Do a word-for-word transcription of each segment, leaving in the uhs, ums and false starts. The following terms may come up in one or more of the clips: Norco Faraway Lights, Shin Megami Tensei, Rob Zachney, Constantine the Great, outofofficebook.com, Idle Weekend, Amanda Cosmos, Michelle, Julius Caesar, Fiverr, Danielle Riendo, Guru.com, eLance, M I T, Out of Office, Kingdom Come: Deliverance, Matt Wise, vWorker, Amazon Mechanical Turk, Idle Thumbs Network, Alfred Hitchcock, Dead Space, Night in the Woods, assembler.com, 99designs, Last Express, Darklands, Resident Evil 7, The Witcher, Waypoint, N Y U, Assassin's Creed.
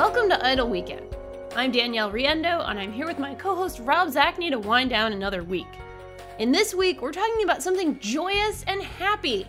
Welcome to Idle Weekend. I'm Danielle Riendo, and I'm here with my co-host Rob Zachney to wind down another week. In this week, we're talking about something joyous and happy,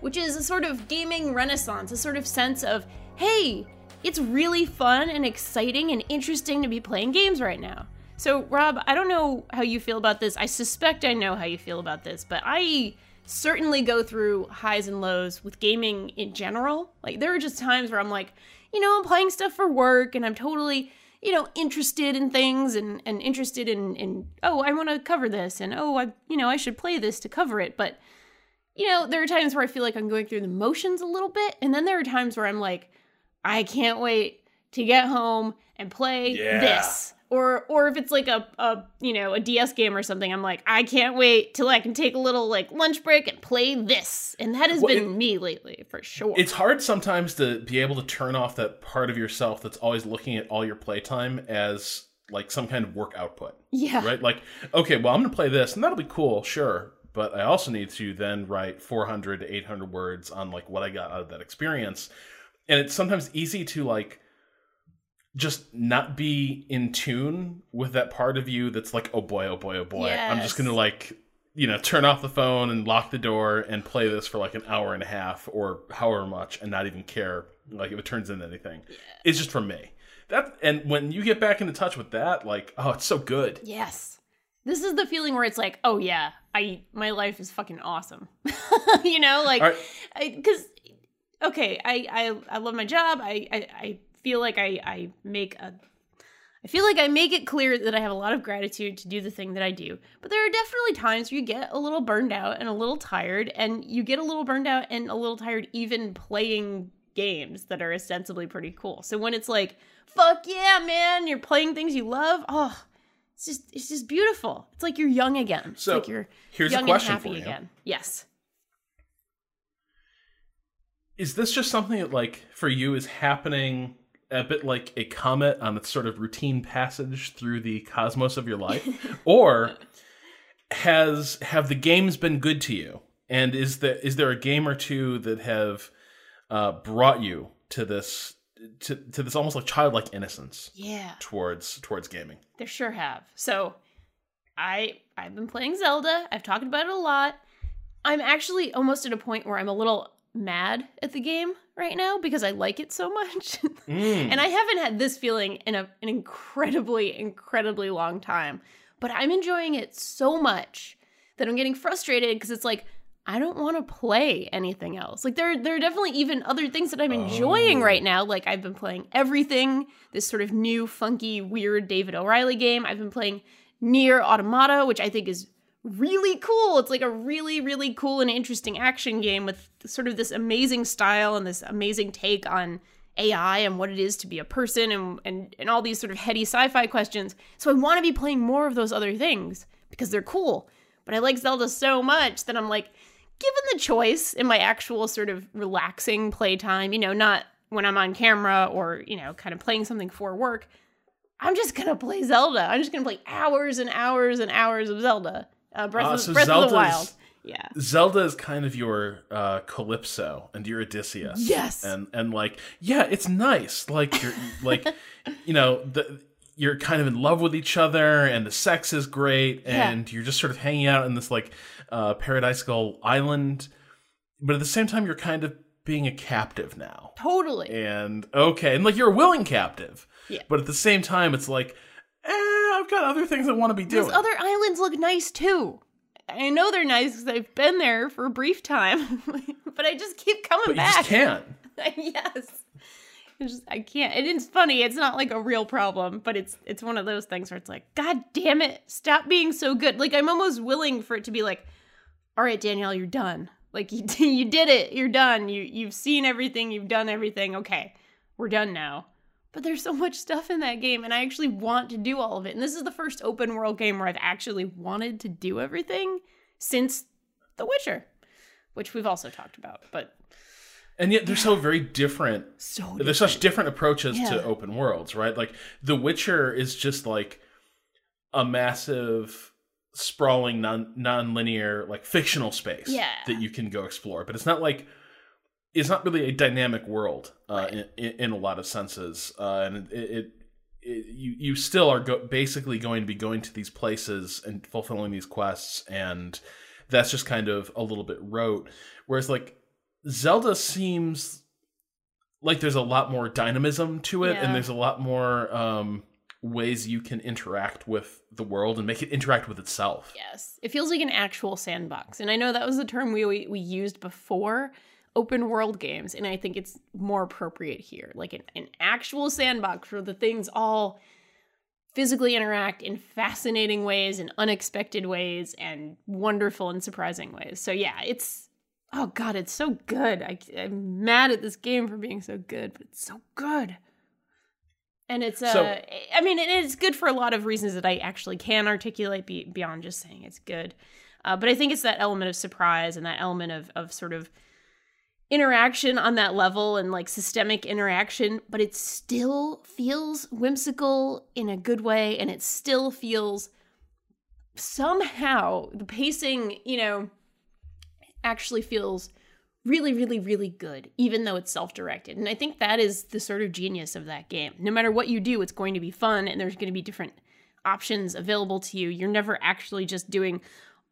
which is a sort of gaming renaissance, a sort of sense of, hey, it's really fun and exciting and interesting to be playing games right now. So, Rob, I don't know how you feel about this. I suspect I know how you feel about this, but I certainly go through highs and lows with gaming in general. Like, there are just times where I'm like, you know, I'm playing stuff for work and I'm totally, you know, interested in things and, and interested in, in, oh, I want to cover this and, oh, I, you know, I should play this to cover it. But, you know, there are times where I feel like I'm going through the motions a little bit. And then there are times where I'm like, I can't wait to get home and play yeah. this. Or or if it's like a, a, you know, a D S game or something, I'm like, I can't wait till I can take a little, like, lunch break and play this. And that has well, been it, me lately, for sure. It's hard sometimes to be able to turn off that part of yourself that's always looking at all your playtime as, like, some kind of work output. Yeah. Right? Like, okay, well, I'm going to play this, and that'll be cool, sure. But I also need to then write four hundred to eight hundred words on, like, what I got out of that experience. And it's sometimes easy to, like, just not be in tune with that part of you that's like, oh boy, oh boy, oh boy. Yes. I'm just going to, like, you know, turn off the phone and lock the door and play this for like an hour and a half or however much and not even care, like, if it turns into anything. Yeah. It's just for me. That, and when you get back into touch with that, like, oh, it's so good. Yes. This is the feeling where it's like, oh yeah, I my life is fucking awesome. You know, like, because, right. okay, I, I, I love my job. I I, I feel like I, I make a I feel like I make it clear that I have a lot of gratitude to do the thing that I do. But there are definitely times where you get a little burned out and a little tired, and you get a little burned out and a little tired even playing games that are ostensibly pretty cool. So when it's like, fuck yeah, man, you're playing things you love, oh, it's just it's just beautiful. It's like you're young again. So it's like you're here's young a question and happy for you. Again. Yes. Is this just something that, like, for you is happening a bit like a comet on its sort of routine passage through the cosmos of your life? Or has have the games been good to you? And is there, is there a game or two that have uh, brought you to this to, to this almost like childlike innocence yeah. towards towards gaming? There sure have. So I I've been playing Zelda. I've talked about it a lot. I'm actually almost at a point where I'm a little mad at the game right now because I like it so much. mm. And I haven't had this feeling in a, an incredibly, incredibly long time. But I'm enjoying it so much that I'm getting frustrated because it's like, I don't want to play anything else. Like, there, there are definitely even other things that I'm enjoying oh. right now. Like, I've been playing everything, this sort of new, funky, weird David O'Reilly game. I've been playing Nier Automata, which I think is really cool. It's like a really, really cool and interesting action game with sort of this amazing style and this amazing take on A I and what it is to be a person and and, and all these sort of heady sci-fi questions. So I want to be playing more of those other things because they're cool. But I like Zelda so much that I'm like, given the choice in my actual sort of relaxing playtime, you know, not when I'm on camera or, you know, kind of playing something for work, I'm just going to play Zelda. I'm just going to play hours and hours and hours of Zelda. Uh, Breath, uh, of, so Breath of the Wild. Yeah. Zelda is kind of your uh, Calypso and your Odysseus. Yes. And and like, yeah, it's nice. Like you're like, you know, the, you're kind of in love with each other, and the sex is great, and yeah. you're just sort of hanging out in this like uh, paradisical island. But at the same time, you're kind of being a captive now. Totally. And okay, and like you're a willing captive. Yeah. But at the same time, it's like, Eh, I've got other things I want to be doing. Those other islands look nice, too. I know they're nice because I've been there for a brief time, but I just keep coming but back. But you just can't. Yes. I, just, I can't. It is funny. It's not like a real problem, but it's it's one of those things where it's like, God damn it, stop being so good. Like, I'm almost willing for it to be like, all right, Danielle, you're done. Like, you, you did it. You're done. You, you've seen everything. You've done everything. Okay, we're done now. But there's so much stuff in that game, and I actually want to do all of it. And this is the first open world game where I've actually wanted to do everything since The Witcher, which we've also talked about. But and yet they're yeah. so very different. So different. There's such different approaches yeah. to open worlds, right? Like The Witcher is just like a massive, sprawling, non non-linear, like fictional space yeah. that you can go explore. But it's not like is not really a dynamic world uh, right. in, in a lot of senses, uh, and it, it, it you you still are go- basically going to be going to these places and fulfilling these quests, and that's just kind of a little bit rote. Whereas like Zelda seems like there's a lot more dynamism to it, yeah. and there's a lot more um, ways you can interact with the world and make it interact with itself. Yes, it feels like an actual sandbox, and I know that was the term we we, we used before. Open world games, and I think it's more appropriate here, like an, an actual sandbox where the things all physically interact in fascinating ways and unexpected ways and wonderful and surprising ways. So yeah, it's, oh god, it's so good. I, I'm mad at this game for being so good, but it's so good. And it's, uh, so, I mean, it's good for a lot of reasons that I actually can articulate be, beyond just saying it's good. Uh, but I think it's that element of surprise and that element of of sort of interaction on that level and like systemic interaction, but it still feels whimsical in a good way, and it still feels somehow the pacing, you know, actually feels really, really, really good, even though it's self-directed. And I think that is the sort of genius of that game. No matter what you do, it's going to be fun, and there's going to be different options available to you. You're never actually just doing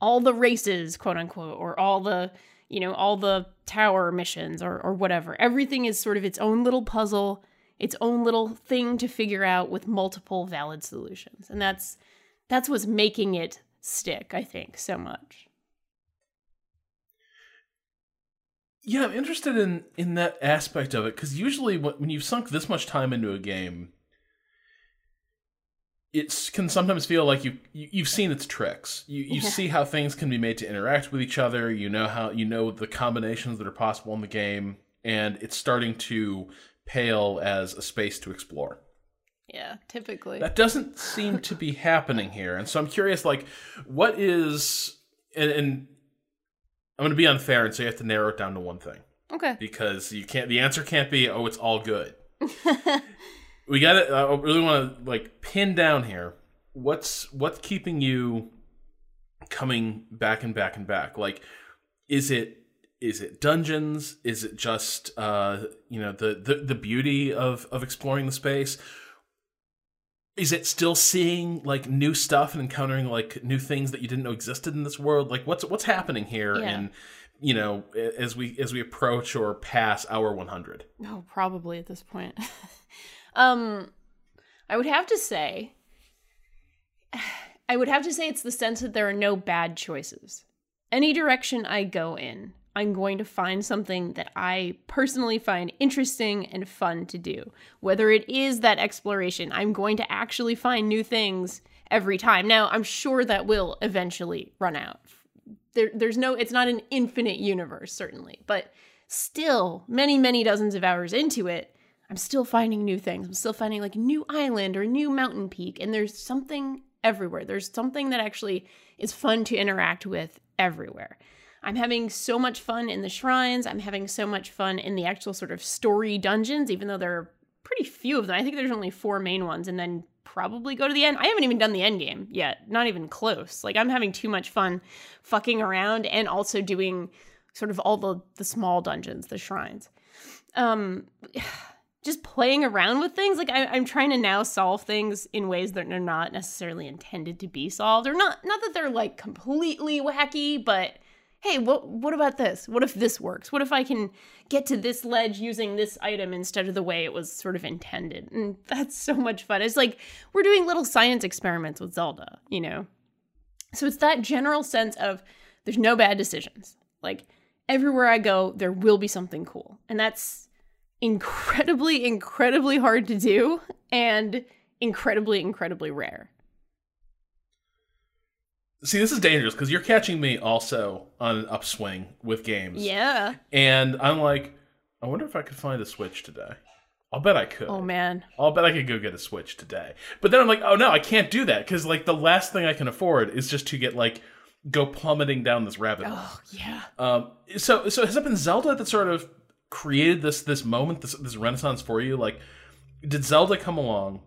all the races, quote unquote, or all the, you know, all the tower missions or, or whatever. Everything is sort of its own little puzzle, its own little thing to figure out with multiple valid solutions. And that's that's what's making it stick, I think, so much. Yeah, I'm interested in, in that aspect of it, because usually when you've sunk this much time into a game, it can sometimes feel like you, you you've seen its tricks. You you yeah. see how things can be made to interact with each other. You know how you know the combinations that are possible in the game, and it's starting to pale as a space to explore. Yeah, typically that doesn't seem to be happening here, and so I'm curious, like, what is? And, and I'm going to be unfair, and so you have to narrow it down to one thing. Okay, because you can't. The answer can't be, oh, it's all good. We got to, I really want to like pin down here. What's what's keeping you coming back and back and back? Like, is it is it dungeons? Is it just uh, you know the, the the beauty of of exploring the space? Is it still seeing like new stuff and encountering like new things that you didn't know existed in this world? Like, what's what's happening here? Yeah. And you know, as we as we approach or pass hour one hundred. Oh, probably at this point. Um, I would have to say, I would have to say it's the sense that there are no bad choices. Any direction I go in, I'm going to find something that I personally find interesting and fun to do. Whether it is that exploration, I'm going to actually find new things every time. Now, I'm sure that will eventually run out. There, there's no, it's not an infinite universe, certainly, but still many, many dozens of hours into it, I'm still finding new things. I'm still finding like a new island or a new mountain peak. And there's something everywhere. There's something that actually is fun to interact with everywhere. I'm having so much fun in the shrines. I'm having so much fun in the actual sort of story dungeons, even though there are pretty few of them. I think there's only four main ones and then probably go to the end. I haven't even done the end game yet. Not even close. Like, I'm having too much fun fucking around and also doing sort of all the, the small dungeons, the shrines. Um... Just playing around with things. Like, I, I'm trying to now solve things in ways that are not necessarily intended to be solved. Or not not that they're, like, completely wacky, but, hey, what what about this? What if this works? What if I can get to this ledge using this item instead of the way it was sort of intended? And that's so much fun. It's like, we're doing little science experiments with Zelda, you know? So it's that general sense of there's no bad decisions. Like, everywhere I go, there will be something cool. And that's incredibly, incredibly hard to do, and incredibly, incredibly rare. See, this is dangerous, because you're catching me also on an upswing with games. Yeah. And I'm like, I wonder if I could find a Switch today. I'll bet I could. Oh, man. I'll bet I could go get a Switch today. But then I'm like, oh, no, I can't do that, because, like, the last thing I can afford is just to get, like, go plummeting down this rabbit hole. Oh, yeah. Um. So, so has it been Zelda that sort of created this this moment, this this renaissance for you? Like, did Zelda come along,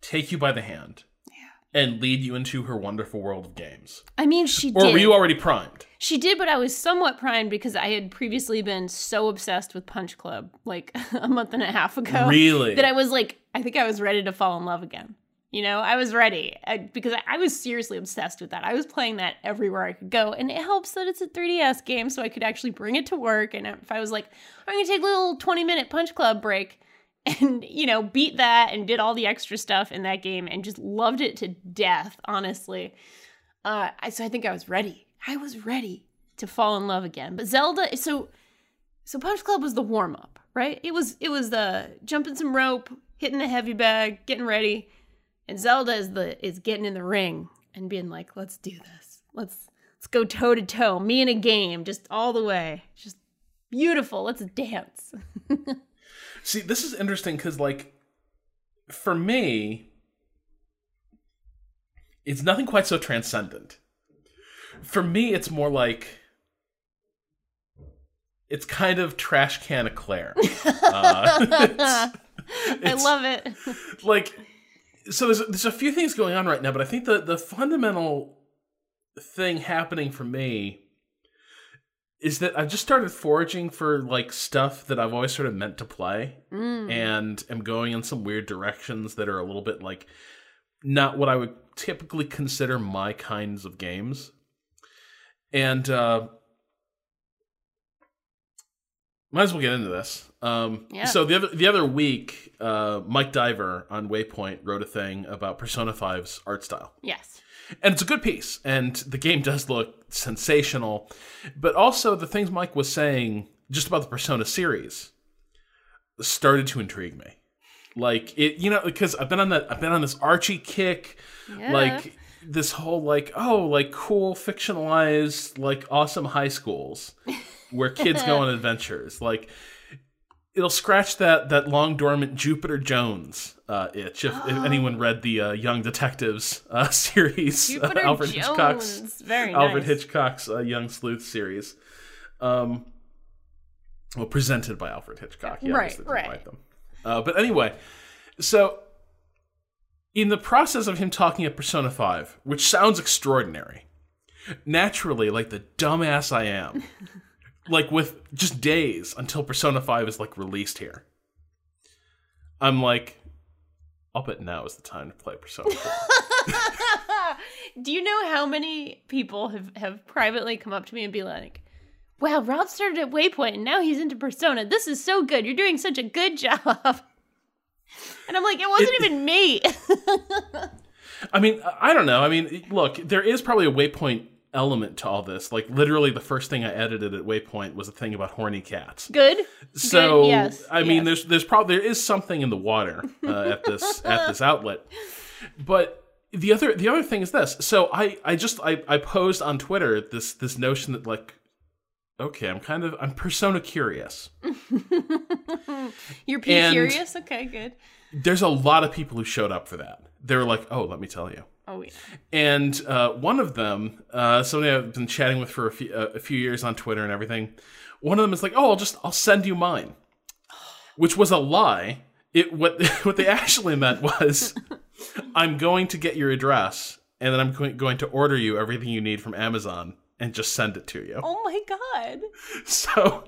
take you by the hand, yeah. and lead you into her wonderful world of games. I mean, she or did. Or were you already primed? She did, but I was somewhat primed because I had previously been so obsessed with Punch Club like a month and a half ago. Really? That I was like, I think I was ready to fall in love again. You know, I was ready I, because I, I was seriously obsessed with that. I was playing that everywhere I could go. And it helps that it's a three D S game, so I could actually bring it to work. And if I was like, I'm going to take a little twenty-minute Punch Club break and, you know, beat that and did all the extra stuff in that game and just loved it to death, honestly. Uh, I, so I think I was ready. I was ready to fall in love again. But Zelda, so so Punch Club was the warm-up, right? It was, it was the jumping some rope, hitting the heavy bag, getting ready. And Zelda is the is getting in the ring and being like, let's do this. Let's let's go toe to toe. Me in a game, just all the way. Just beautiful. Let's dance. See, this is interesting because, like, for me, it's nothing quite so transcendent. For me, it's more like it's kind of trash can eclair. uh, it's, it's, I love it. Like. So there's, there's a few things going on right now, but I think the, the fundamental thing happening for me is that I've just started foraging for, like, stuff that I've always sort of meant to play mm. and am going in some weird directions that are a little bit, like, not what I would typically consider my kinds of games. And uh, might as well get into this. Um, yeah. So the other, the other week, uh, Mike Diver on Waypoint wrote a thing about Persona five's art style. Yes. And it's a good piece, and the game does look sensational. But also the things Mike was saying just about the Persona series started to intrigue me. Like, it, you know, because I've been on that, I've been on this Archie kick, yeah. like this whole like, oh, like cool fictionalized, like awesome high schools where kids go on adventures. Like, it'll scratch that, that long dormant Jupiter Jones uh, itch. If, oh. if anyone read the uh, Young Detectives uh, series, Jupiter uh, Alfred Jones. Hitchcock's Very Alfred nice. Hitchcock's uh, Young Sleuth series, um, well, presented by Alfred Hitchcock. Yeah, right, right. Write them. Uh, but anyway, so in the process of him talking at Persona five, which sounds extraordinary, naturally, like the dumbass I am. Like, with just days until Persona five is, like, released here. I'm like, I'll bet now is the time to play Persona four. Do you know how many people have, have privately come up to me and be like, wow, Rob started at Waypoint and now he's into Persona. This is so good. You're doing such a good job. And I'm like, it wasn't it, even me. I mean, I don't know. I mean, look, there is probably a Waypoint element to all this. Like, literally the first thing I edited at Waypoint was a thing about horny cats. Good. So Good. Yes. I mean yes. there's there's probably there is something in the water uh, at this at this outlet. But the other the other thing is this. So I I just I I posed on Twitter this this notion that, like, okay, I'm kind of I'm Persona curious. You're P curious? Okay, good. There's a lot of people who showed up for that. They were like, "Oh, let me tell you." Oh, yeah. And uh, one of them, uh, somebody I've been chatting with for a few, uh, a few years on Twitter and everything, one of them is like, "Oh, I'll just I'll send you mine," which was a lie. It what what they actually meant was, "I'm going to get your address, and then I'm going, going to order you everything you need from Amazon and just send it to you." Oh my god! So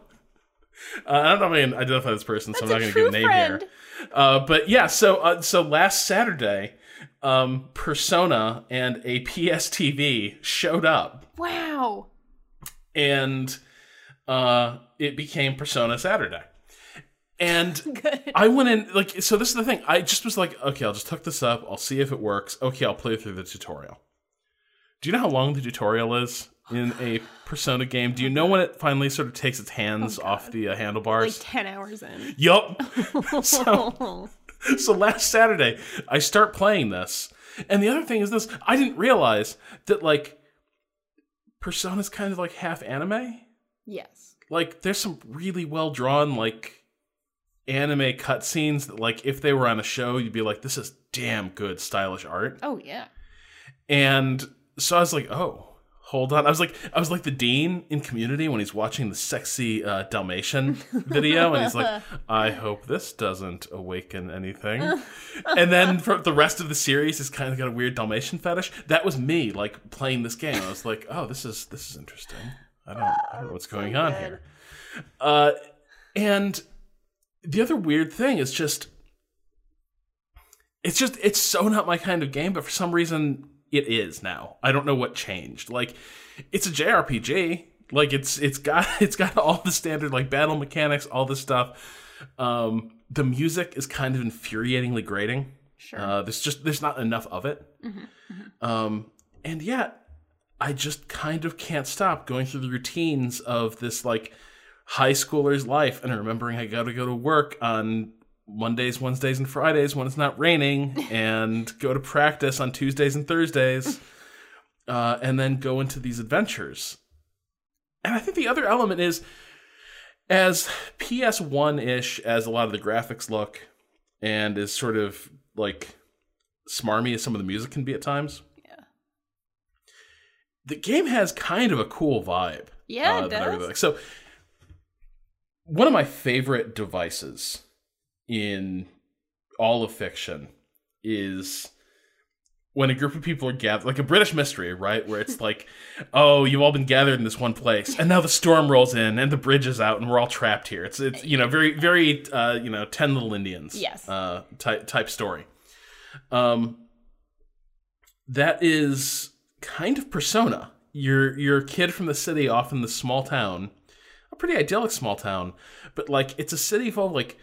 uh, I don't know if I can identify this person, so That's I'm not going to give a name friend. here. Uh, but yeah, so uh, so last Saturday. Um, Persona and a P S T V showed up. Wow. And uh, it became Persona Saturday. And Good. I went in, like, so this is the thing. I just was like, okay, I'll just hook this up. I'll see if it works. Okay, I'll play through the tutorial. Do you know how long the tutorial is in a Persona game? Do you know when it finally sort of takes its hands oh, off the uh, handlebars? Like ten hours in. Yup. so... So last Saturday, I start playing this. And the other thing is this. I didn't realize that, like, Persona's kind of, like, half anime. Yes. Like, there's some really well-drawn, like, anime cutscenes that, like, if they were on a show, you'd be like, this is damn good stylish art. Oh, yeah. And so I was like, oh, Hold on. I was like, I was like the dean in Community when he's watching the sexy uh, Dalmatian video, and he's like, I hope this doesn't awaken anything. And then for the rest of the series is kind of got a weird Dalmatian fetish. That was me, like, playing this game. I was like, oh, this is this is interesting. I don't, I don't know what's going on here. Uh, and the other weird thing is just, it's just, it's so not my kind of game, but for some reason, it is now. I don't know what changed. Like, it's a J R P G. Like, it's it's got it's got all the standard, like, battle mechanics, all this stuff. Um, the music is kind of infuriatingly grating. Sure. Uh, there's just there's not enough of it. Mm-hmm. Mm-hmm. Um, and yet, I just kind of can't stop going through the routines of this, like, high schooler's life and remembering I gotta go to work on Mondays, Wednesdays, and Fridays when it's not raining, and go to practice on Tuesdays and Thursdays, uh, and then go into these adventures. And I think the other element is, as P S one-ish as a lot of the graphics look, and is sort of, like, smarmy as some of the music can be at times, yeah, the game has kind of a cool vibe. Yeah, uh, it does. I really like. So, one of my favorite devices in all of fiction is when a group of people are gathered, like a British mystery, right? Where it's like, oh, you've all been gathered in this one place, and now the storm rolls in, and the bridge is out, and we're all trapped here. It's, it's you know, very, very, uh, you know, Ten Little Indians, yes, uh, type type story. Um, that is kind of Persona. You're you're a kid from the city, off in the small town, a pretty idyllic small town, but like it's a city full of like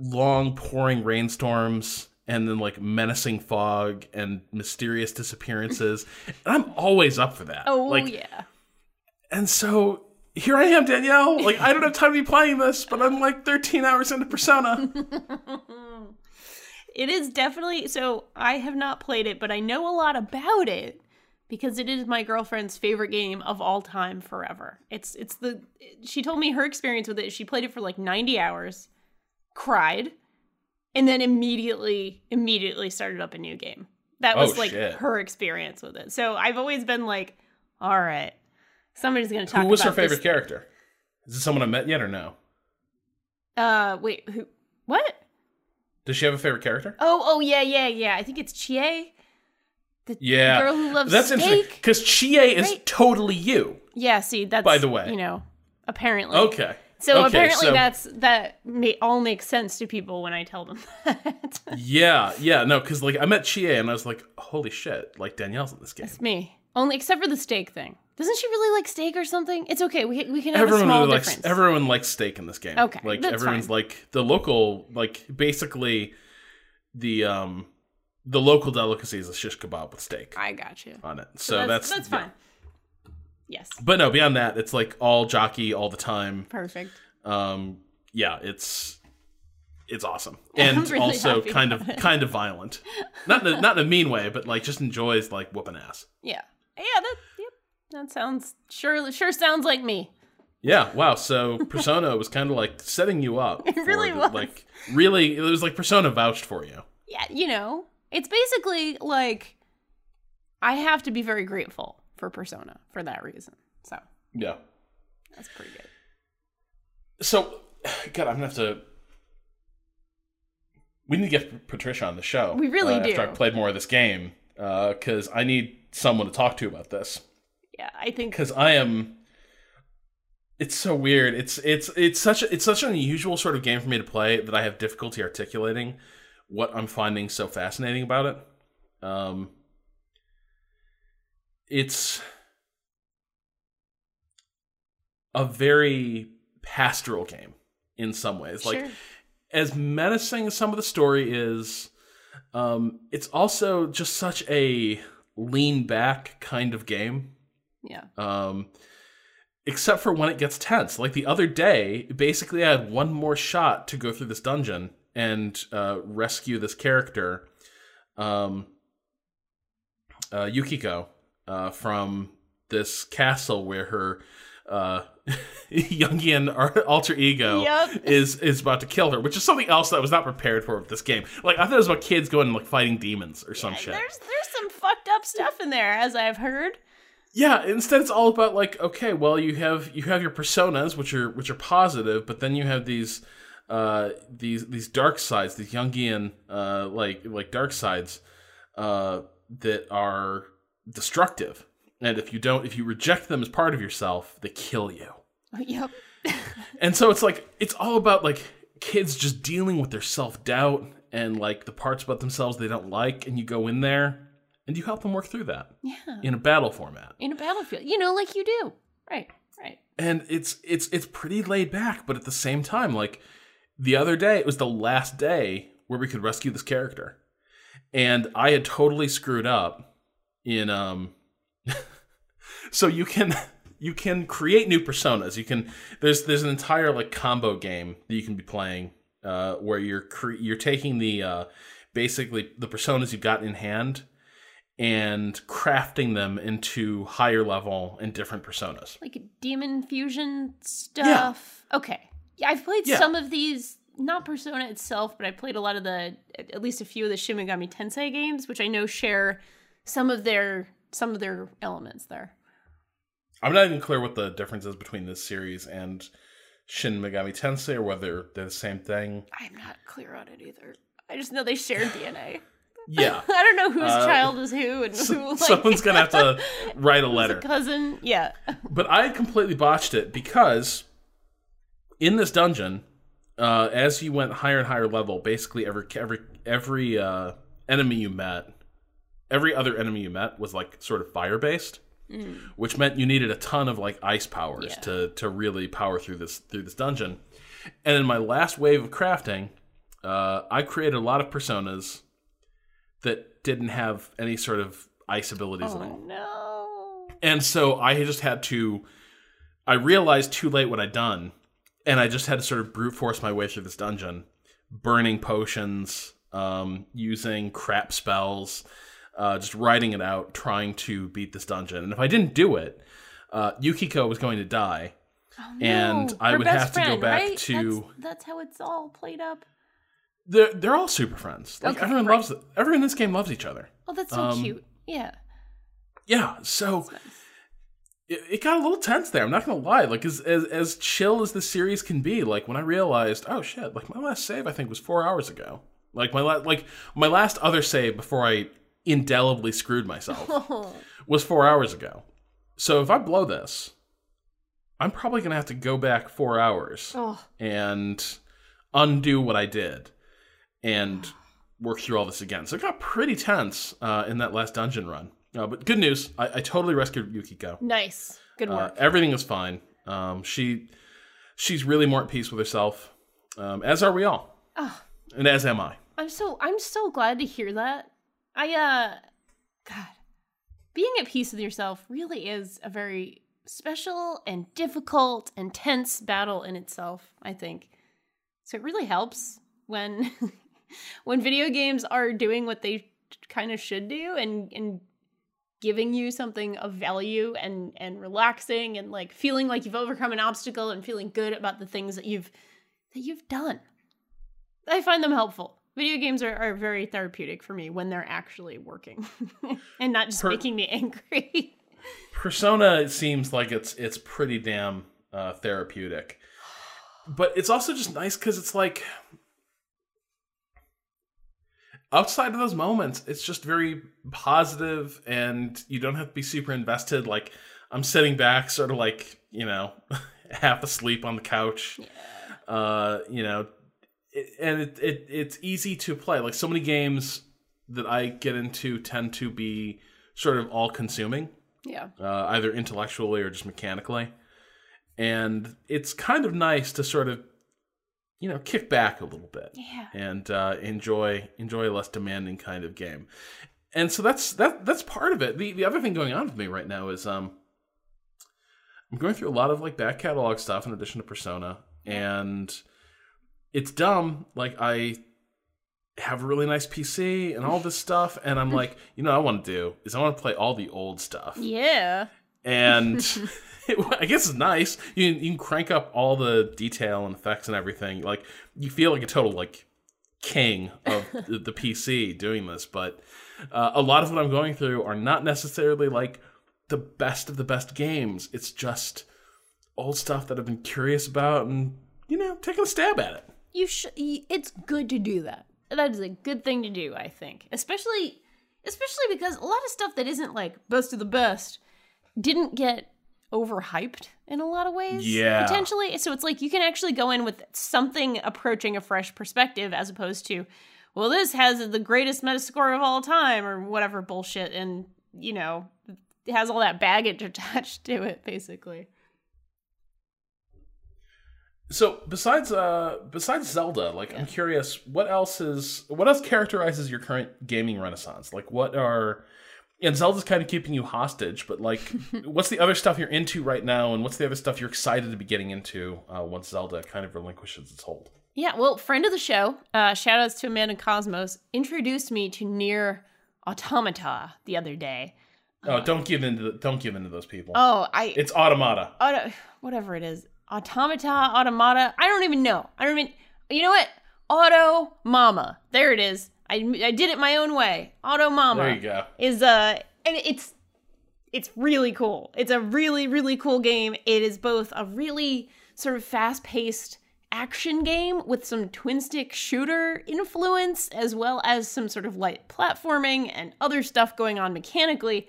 long pouring rainstorms and then like menacing fog and mysterious disappearances. And I'm always up for that. Oh, like, yeah. And so here I am, Danielle. Like, I don't have time to be playing this, but I'm like thirteen hours into Persona. It is definitely, so I have not played it, but I know a lot about it because it is my girlfriend's favorite game of all time forever. It's, it's the, she told me her experience with it. She played it for like ninety hours. Cried, and then immediately, immediately started up a new game. That was oh, like shit. her experience with it. So I've always been like, all right, somebody's going to talk about this. Who was her favorite character? Is it someone I met yet or no? Uh, wait, who? What? Does she have a favorite character? Oh, oh yeah, yeah, yeah. I think it's Chie. The yeah. girl who loves that's steak. That's interesting, because Chie right? is totally you. Yeah, see, that's, by the way. You know, apparently. Okay. So okay, apparently so, that's that may all make sense to people when I tell them that. yeah, yeah, no, because like I met Chie and I was like, holy shit, like Danielle's in this game. It's me. Only except for the steak thing. Doesn't she really like steak or something? It's okay. We we can have everyone a small really difference. Likes, everyone likes steak in this game. Okay, like that's everyone's fine. Like the local, like basically the um the local delicacy is a shish kebab with steak. I got you on it. So, so that's that's, that's yeah. fine. Yes. But no, beyond that, it's like all jockey all the time. Perfect. Um, yeah, it's it's awesome. And really also kind of it. kind of violent. Not in a, not in a mean way, but like just enjoys like whooping ass. Yeah. Yeah, that yep. That sounds sure sure sounds like me. Yeah, wow. So Persona was kind of like setting you up. It really the, was. Like really it was like Persona vouched for you. Yeah, you know. It's basically like I have to be very grateful for Persona for that reason. So yeah, that's pretty good. So God, I'm gonna have to we need to get Patricia on the show. We really uh, do after I played more of this game, uh because I need someone to talk to about this. Yeah, I think because I am it's so weird. It's it's it's such a, it's such an unusual sort of game for me to play that I have difficulty articulating what I'm finding so fascinating about it. um It's a very pastoral game in some ways. Sure. Like, as menacing as some of the story is, um, it's also just such a lean back kind of game. Yeah. Um, except for when it gets tense. Like the other day, basically I had one more shot to go through this dungeon and uh, rescue this character, um, uh, Yukiko. Uh, from this castle where her uh, Jungian alter ego yep. is is about to kill her, which is something else that I was not prepared for with this game. Like, I thought it was about kids going and like fighting demons or yeah, some shit. There's there's some fucked up stuff in there, as I've heard. Yeah, instead it's all about like, okay, well, you have you have your personas, which are which are positive, but then you have these uh, these these dark sides, these Jungian uh, like like dark sides uh, that are destructive, and if you don't, if you reject them as part of yourself, they kill you. Yep. And so it's like it's all about like kids just dealing with their self-doubt and like the parts about themselves they don't like, and you go in there. And you help them work through that. Yeah. In a battle format. In a battlefield. You know, like you do. Right, right. And it's it's it's pretty laid back, but at the same time, like, the other day, it was the last day where we could rescue this character. And I had totally screwed up in... um. So you can you can create new personas. You can... There's there's an entire, like, combo game that you can be playing uh, where you're cre- you're taking the, uh, basically, the personas you've got in hand... and crafting them into higher level and different personas. Like demon fusion stuff. Yeah. Okay. Yeah, I've played yeah. some of these, not Persona itself, but I played a lot of the, at least a few of the Shin Megami Tensei games, which I know share some of their, some of their elements there. I'm not even clear what the difference is between this series and Shin Megami Tensei, or whether they're the same thing. I'm not clear on it either. I just know they share D N A. Yeah. I don't know whose uh, child is who and so, who. Like, someone's going to have to write a letter. A cousin, yeah. But I completely botched it because in this dungeon, uh, as you went higher and higher level, basically every every every uh, enemy you met, every other enemy you met was like sort of fire based, mm. which meant you needed a ton of like ice powers yeah. to to really power through this through this dungeon. And in my last wave of crafting, uh, I created a lot of personas that didn't have any sort of ice abilities oh, at all. No. And so I just had to, I realized too late what I'd done, and I just had to sort of brute force my way through this dungeon, burning potions, um, using crap spells, uh, just riding it out, trying to beat this dungeon. And if I didn't do it, uh, Yukiko was going to die, oh, no. and I Her would have friend, to go back right? to... That's, that's how it's all played up. They're, they're all super friends. Like okay, everyone right. loves everyone in this game loves each other. Oh, that's so um, cute. Yeah. Yeah. So nice. it, it got a little tense there. I'm not gonna lie. Like as, as as chill as the series can be. Like when I realized, oh shit! Like my last save, I think was four hours ago. Like my la- like my last other save before I indelibly screwed myself was four hours ago. So if I blow this, I'm probably gonna have to go back four hours oh. and undo what I did. And work through all this again. So it got pretty tense uh, in that last dungeon run. Uh, but good news, I, I totally rescued Yukiko. Nice, good work. Uh, everything is fine. Um, she she's really more at peace with herself, um, as are we all, oh, and as am I. I'm so I'm so glad to hear that. I uh, God, being at peace with yourself really is a very special and difficult and tense battle in itself. I think so. It really helps when. When video games are doing what they kind of should do and, and giving you something of value and, and relaxing and like feeling like you've overcome an obstacle and feeling good about the things that you've that you've done. I find them helpful. Video games are, are very therapeutic for me when they're actually working and not just per- making me angry. Persona, it seems like it's it's pretty damn uh, therapeutic. But it's also just nice because it's like... Outside of those moments, it's just very positive and you don't have to be super invested. Like, I'm sitting back sort of like, you know, half asleep on the couch. Yeah. Uh, you know, it, and it, it it's easy to play. Like, so many games that I get into tend to be sort of all-consuming. Yeah. Uh, either intellectually or just mechanically. And it's kind of nice to sort of, you know, kick back a little bit yeah. and uh, enjoy enjoy a less demanding kind of game. And so that's that that's part of it. The the other thing going on with me right now is um, I'm going through a lot of like back catalog stuff in addition to Persona, and it's dumb. Like I have a really nice P C and all this stuff, and I'm like, you know, what I want to do is I want to play all the old stuff. Yeah. And it, I guess it's nice. You, you can crank up all the detail and effects and everything. Like, you feel like a total, like, king of the, the P C doing this. But uh, a lot of what I'm going through are not necessarily, like, the best of the best games. It's just old stuff that I've been curious about and, you know, taking a stab at it. You sh- It's good to do that. That is a good thing to do, I think. Especially, especially because a lot of stuff that isn't like best of the best didn't get overhyped in a lot of ways. Yeah. Potentially. So it's like you can actually go in with something approaching a fresh perspective as opposed to, well, this has the greatest Metascore of all time or whatever bullshit. And, you know, it has all that baggage attached to it, basically. So besides uh, besides Zelda, like yeah. I'm curious, what else is what else characterizes your current gaming renaissance? Like, what are and Zelda's kind of keeping you hostage, but like, what's the other stuff you're into right now, and what's the other stuff you're excited to be getting into uh, once Zelda kind of relinquishes its hold? Yeah, well, friend of the show, uh, shout outs to Amanda Cosmos, introduced me to Nier Automata the other day. Oh, uh, don't give into the, don't give into those people. Oh, I it's Automata. Auto, whatever it is. Automata, automata. I don't even know. I don't even, you know what? Auto Mama. There it is. I, I did it my own way. Auto Mama. There you go. Is, uh, and it's, it's really cool. It's a really, really cool game. It is both a really sort of fast paced action game with some twin stick shooter influence, as well as some sort of light platforming and other stuff going on mechanically.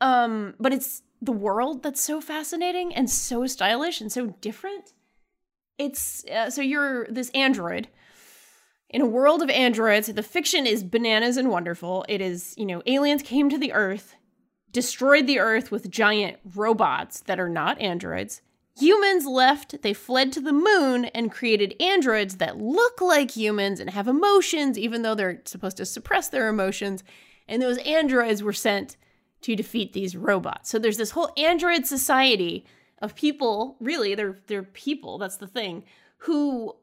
Um, but it's, the world that's so fascinating and so stylish and so different. It's uh, so you're this android in a world of androids. The fiction is bananas and wonderful. It is, you know, aliens came to the Earth, destroyed the Earth with giant robots that are not androids. Humans left, they fled to the moon and created androids that look like humans and have emotions, even though they're supposed to suppress their emotions. And those androids were sent to defeat these robots. So there's this whole android society of people, really, they're they're people, that's the thing, who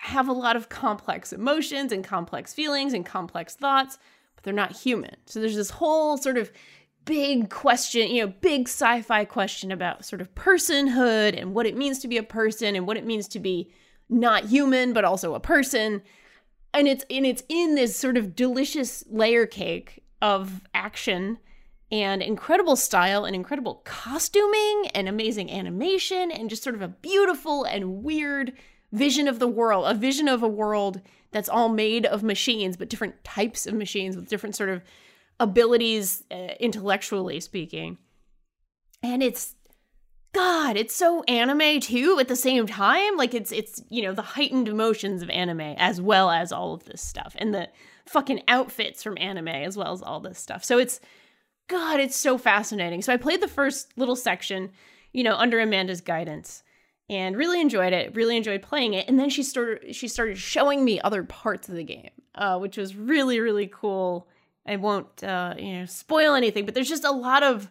have a lot of complex emotions and complex feelings and complex thoughts, but they're not human. So there's this whole sort of big question, you know, big sci-fi question about sort of personhood and what it means to be a person and what it means to be not human, but also a person. And it's and it's in this sort of delicious layer cake of action and incredible style and incredible costuming and amazing animation and just sort of a beautiful and weird vision of the world, a vision of a world that's all made of machines, but different types of machines with different sort of abilities, uh, intellectually speaking. And it's, God, it's so anime too at the same time. Like it's, it's you know, the heightened emotions of anime as well as all of this stuff and the fucking outfits from anime as well as all this stuff. So it's, God, it's so fascinating. So I played the first little section, you know, under Amanda's guidance and really enjoyed it, really enjoyed playing it. And then she started she started showing me other parts of the game, uh, which was really, really cool. I won't, uh, you know, spoil anything, but there's just a lot of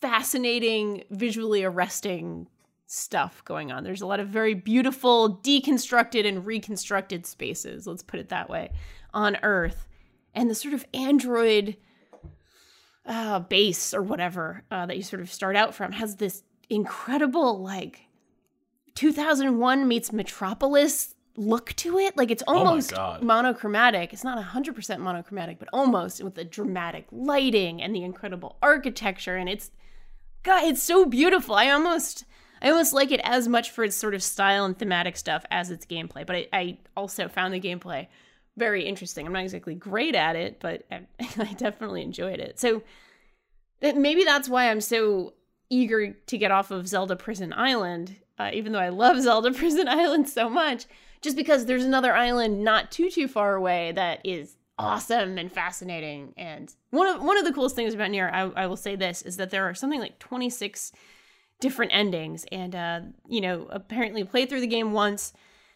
fascinating, visually arresting stuff going on. There's a lot of very beautiful, deconstructed and reconstructed spaces, let's put it that way, on Earth. And the sort of android Uh, base or whatever uh, that you sort of start out from has this incredible like two thousand one meets Metropolis look to it. Like it's almost oh monochromatic. It's not one hundred percent monochromatic, but almost, with the dramatic lighting and the incredible architecture. And it's, God, it's so beautiful. I almost, I almost like it as much for its sort of style and thematic stuff as its gameplay. But I, I also found the gameplay very interesting. I'm not exactly great at it, but I, I definitely enjoyed it. So that maybe that's why I'm so eager to get off of Zelda Prison Island, uh, even though I love Zelda Prison Island so much, just because there's another island not too, too far away that is awesome and fascinating. And one of one of the coolest things about Nier, I, I will say this, is that there are something like twenty-six different endings. And, uh, you know, apparently play through the game once,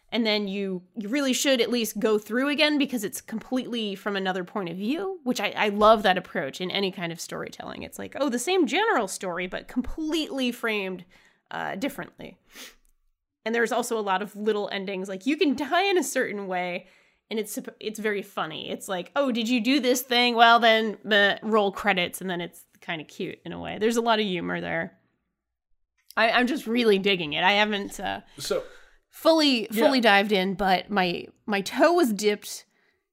and then you, you really should at least go through again because it's completely from another point of view, which I, I love that approach in any kind of storytelling. It's like, oh, the same general story, but completely framed uh, differently. And there's also a lot of little endings. Like, you can die in a certain way, and it's it's very funny. It's like, oh, did you do this thing? Well, then meh, roll credits, and then it's kind of cute in a way. There's a lot of humor there. I, I'm just really digging it. I haven't... Uh, so... Fully, fully yeah. dived in, but my my toe was dipped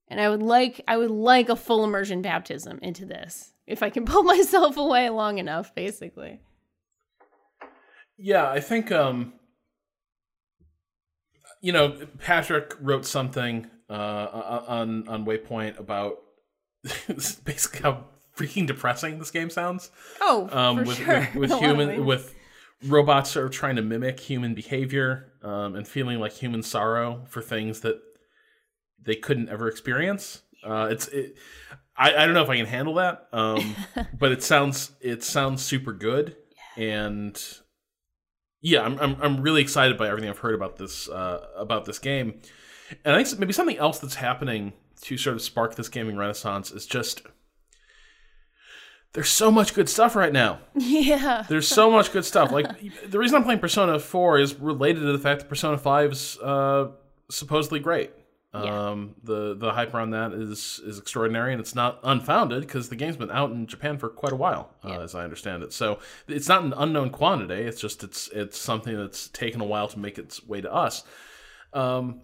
And I would like I would like a full immersion baptism into this. If I can pull myself away long enough, basically. Yeah, I think, um, you know, Patrick wrote something uh, on, on Waypoint about basically how freaking depressing this game sounds. Oh, um, for with, sure. With, with, human, with robots are trying to mimic human behavior um, and feeling like human sorrow for things that they couldn't ever experience. Uh, it's... It, I, I don't know if I can handle that, um, but it sounds it sounds super good, yeah. and yeah, I'm I'm I'm really excited by everything I've heard about this uh, about this game, and I think maybe something else that's happening to sort of spark this gaming renaissance is just there's so much good stuff right now. Yeah, there's so much good stuff. Like the reason I'm playing Persona four is related to the fact that Persona five is uh, supposedly great. Yeah. Um, the, the hype around that is, is extraordinary, and it's not unfounded because the game's been out in Japan for quite a while, yeah. uh, as I understand it. So it's not an unknown quantity. It's just it's it's something that's taken a while to make its way to us. Um,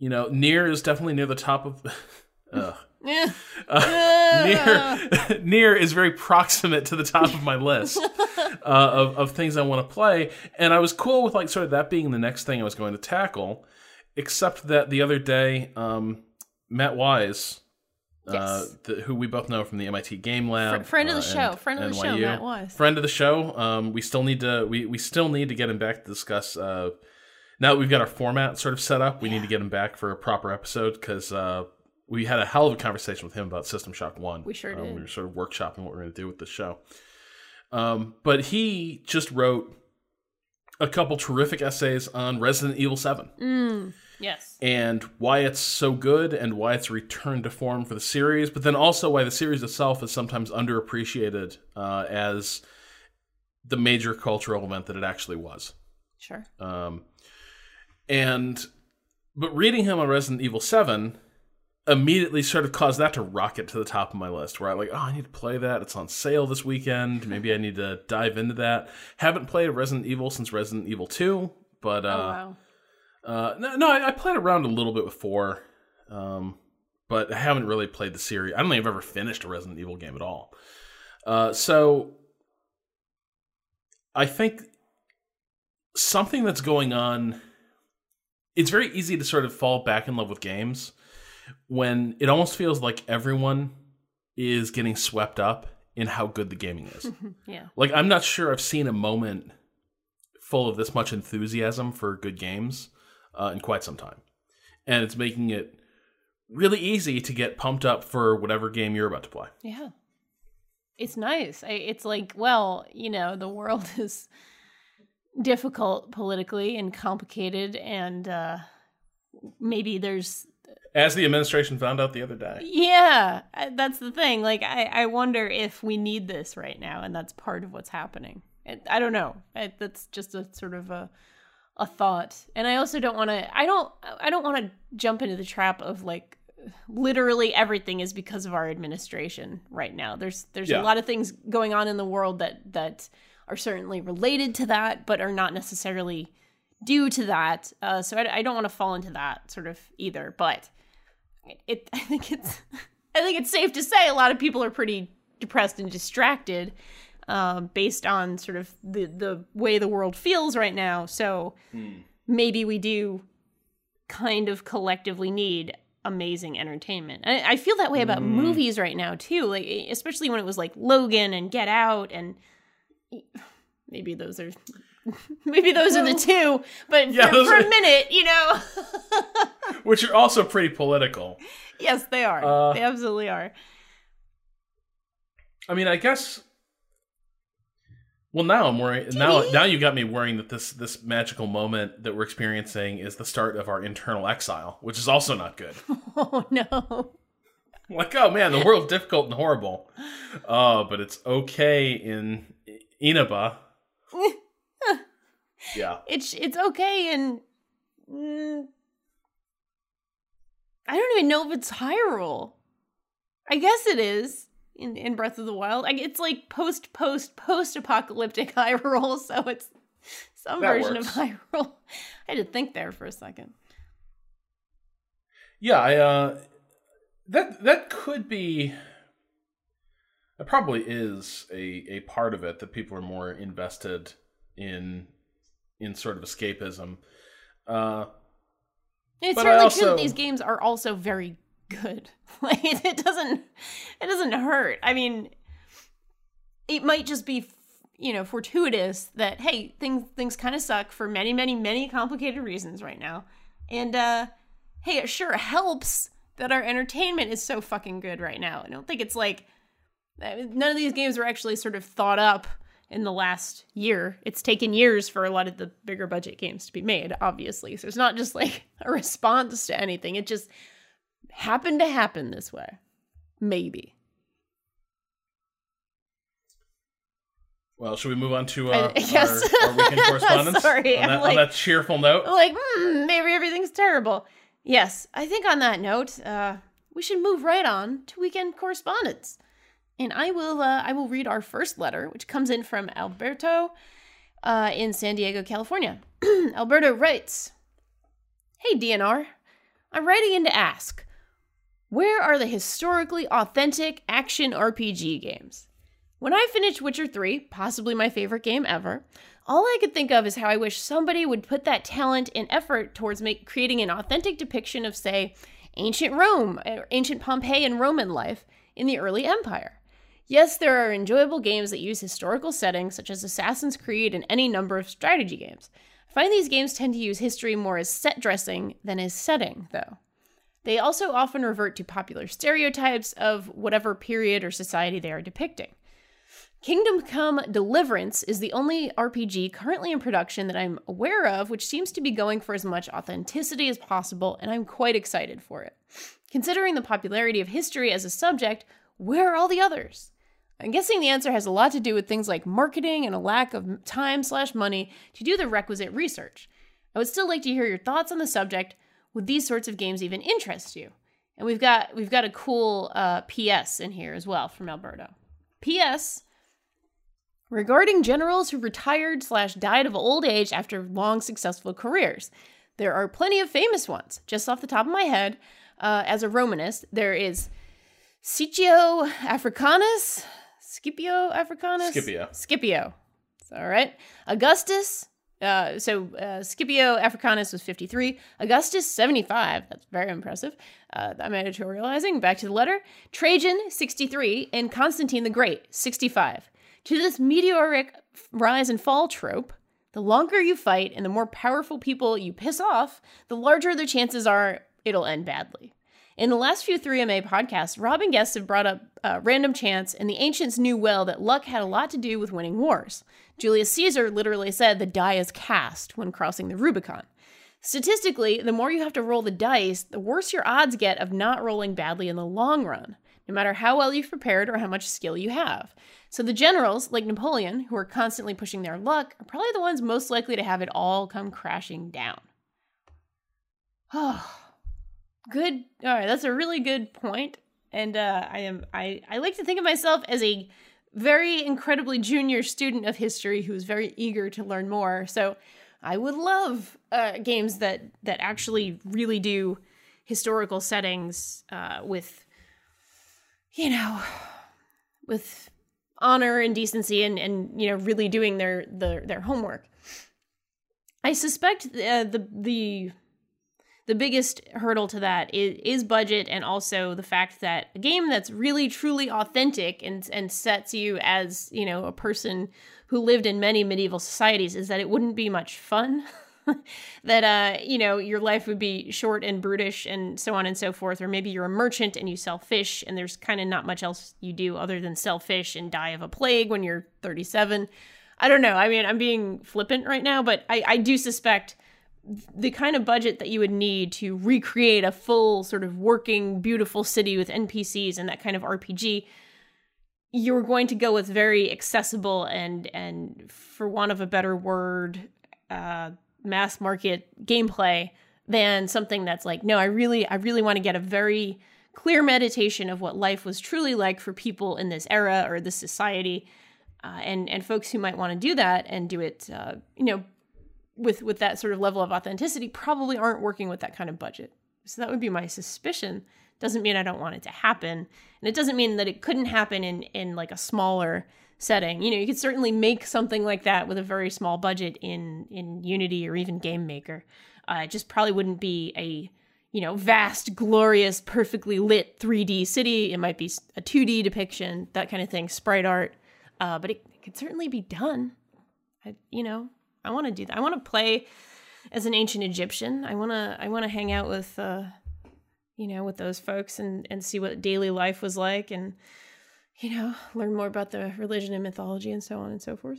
you know, Nier is definitely near the top of. uh, yeah. uh, Nier, Nier is very proximate to the top of my list uh, of of things I want to play, and I was cool with like sort of that being the next thing I was going to tackle. Except that the other day, um, Matt Wise, yes. uh, the, who we both know from the M I T Game Lab, friend of the uh, and, show, friend of the N Y U. Show, Matt Wise, friend of the show. Um, we still need to we, we still need to get him back to discuss. Uh, now that we've got our format sort of set up, we yeah. need to get him back for a proper episode because uh, we had a hell of a conversation with him about System Shock one. We sure did. Um, we were sort of workshopping what we're going to do with the show. Um, but he just wrote a couple terrific essays on Resident Evil seven. Mm, yes. And why it's so good and why it's a return to form for the series, but then also why the series itself is sometimes underappreciated uh, as the major cultural event that it actually was. Sure. Um, and, but reading him on Resident Evil seven immediately sort of caused that to rocket to the top of my list where I'm like, oh, I need to play that. It's on sale this weekend. Maybe I need to dive into that. Haven't played Resident Evil since Resident Evil two, but, uh, oh, wow. uh, no, no, I, I played around a little bit with four, um, but I haven't really played the series. I don't think I've ever finished a Resident Evil game at all. Uh, so I think something that's going on, it's very easy to sort of fall back in love with games when it almost feels like everyone is getting swept up in how good the gaming is. Yeah. Like, I'm not sure I've seen a moment full of this much enthusiasm for good games uh, in quite some time. And it's making it really easy to get pumped up for whatever game you're about to play. Yeah. It's nice. I, it's like, well, you know, the world is difficult politically and complicated, and uh, maybe there's... As the administration found out the other day. Yeah, that's the thing. Like, I, I wonder if we need this right now, and that's part of what's happening. I, I don't know. I, that's just a sort of a a thought. And I also don't want to. I don't. I don't want to jump into the trap of like, literally everything is because of our administration right now. There's there's yeah. a lot of things going on in the world that that are certainly related to that, but are not necessarily due to that. Uh, so I, I don't want to fall into that sort of either, but. It, I think it's, I think it's safe to say a lot of people are pretty depressed and distracted, um, based on sort of the, the way the world feels right now. So mm. maybe we do kind of collectively need amazing entertainment. I, I feel that way about mm. movies right now too, like especially when it was like Logan and Get Out, and maybe those are maybe those well, are the two. But yeah, for, for are... a minute, you know. Which are also pretty political. Yes, they are. Uh, they absolutely are. I mean, I guess. Well, now I'm worried. Now, now you got me worrying that this this magical moment that we're experiencing is the start of our internal exile, which is also not good. Oh no! Like, oh man, the world's difficult and horrible. Oh, uh, but it's okay in Inaba. Yeah, it's it's okay in. Mm, I don't even know if it's Hyrule. I guess it is in, in Breath of the Wild. I, it's like post, post, post-apocalyptic Hyrule, so it's some that version works. Of Hyrule. I had to think there for a second. Yeah, I uh, that that could be. It probably is a, a part of it that people are more invested in in sort of escapism. Uh, it's certainly also... true that these games are also very good. Like it doesn't it doesn't hurt. I mean, it might just be you know fortuitous that hey things things kind of suck for many many many complicated reasons right now, and uh, hey it sure helps that our entertainment is so fucking good right now. I don't think it's like. None of these games were actually sort of thought up in the last year. It's taken years for a lot of the bigger budget games to be made, obviously. So it's not just like a response to anything. It just happened to happen this way. Maybe. Well, should we move on to uh, I, yes. our, our weekend correspondence? Sorry, on, that, like, on that cheerful note? Like, mm, maybe everything's terrible. Yes, I think on that note, uh, we should move right on to weekend correspondence. And I will uh, I will read our first letter, which comes in from Alberto uh, in San Diego, California. Alberto writes, "Hey, D N R. I'm writing in to ask, where are the historically authentic action R P G games? When I finished Witcher three, possibly my favorite game ever, all I could think of is how I wish somebody would put that talent and effort towards make, creating an authentic depiction of, say, ancient Rome, or ancient Pompeii and Roman life in the early empire. Yes, there are enjoyable games that use historical settings, such as Assassin's Creed and any number of strategy games. I find these games tend to use history more as set dressing than as setting, though. They also often revert to popular stereotypes of whatever period or society they are depicting. Kingdom Come: Deliverance is the only R P G currently in production that I'm aware of, which seems to be going for as much authenticity as possible, and I'm quite excited for it. Considering the popularity of history as a subject, where are all the others? I'm guessing the answer has a lot to do with things like marketing and a lack of time slash money to do the requisite research. I would still like to hear your thoughts on the subject. Would these sorts of games even interest you?" And we've got we've got a cool uh, P S in here as well from Alberto. P S Regarding generals who retired slash died of old age after long successful careers, there are plenty of famous ones. Just off the top of my head, uh, as a Romanist, there is Scipio Africanus. Scipio Africanus? Scipio. Scipio. All right. Augustus. Uh, so uh, Scipio Africanus was fifty-three. Augustus, seventy-five. That's very impressive. Uh, I'm editorializing. Back to the letter. Trajan, sixty-three. And Constantine the Great, sixty-five. To this meteoric rise and fall trope, the longer you fight and the more powerful people you piss off, the larger the chances are it'll end badly. In the last few three M A podcasts, Rob and guests have brought up uh, random chance, and the ancients knew well that luck had a lot to do with winning wars. Julius Caesar literally said the die is cast when crossing the Rubicon. Statistically, the more you have to roll the dice, the worse your odds get of not rolling badly in the long run, no matter how well you've prepared or how much skill you have. So the generals, like Napoleon, who are constantly pushing their luck, are probably the ones most likely to have it all come crashing down. Oh... Good. All right, that's a really good point. And uh, I am I, I like to think of myself as a very incredibly junior student of history who is very eager to learn more. So I would love uh, games that that actually really do historical settings uh, with, you know, with honor and decency and, and you know, really doing their, their, their homework. I suspect uh, the the... The biggest hurdle to that is, is budget, and also the fact that a game that's really truly authentic and and sets you as, you know, a person who lived in many medieval societies is that it wouldn't be much fun. That, uh, you know, your life would be short and brutish and so on and so forth. Or maybe you're a merchant and you sell fish and there's kind of not much else you do other than sell fish and die of a plague when you're thirty-seven. I don't know. I mean, I'm being flippant right now, but I, I do suspect... the kind of budget that you would need to recreate a full sort of working, beautiful city with N P Cs and that kind of R P G, you're going to go with very accessible and, and for want of a better word, uh, mass market gameplay than something that's like, no, I really, I really want to get a very clear meditation of what life was truly like for people in this era or this society. Uh, and, and folks who might want to do that and do it, uh, you know, with with that sort of level of authenticity probably aren't working with that kind of budget. So that would be my suspicion Doesn't mean I don't want it to happen. And it doesn't mean that it couldn't happen in, in like a smaller setting. You know, you could certainly make something like that with a very small budget in, in Unity or even Game Maker. Uh, it just probably wouldn't be a, you know, vast, glorious, perfectly lit three D city. It might be a two D depiction, that kind of thing, sprite art. Uh, but it, it could certainly be done. I, you know, I want to do that. I want to play as an ancient Egyptian. I want to I want to hang out with, uh, you know, with those folks and, and see what daily life was like and, you know, learn more about the religion and mythology and so on and so forth.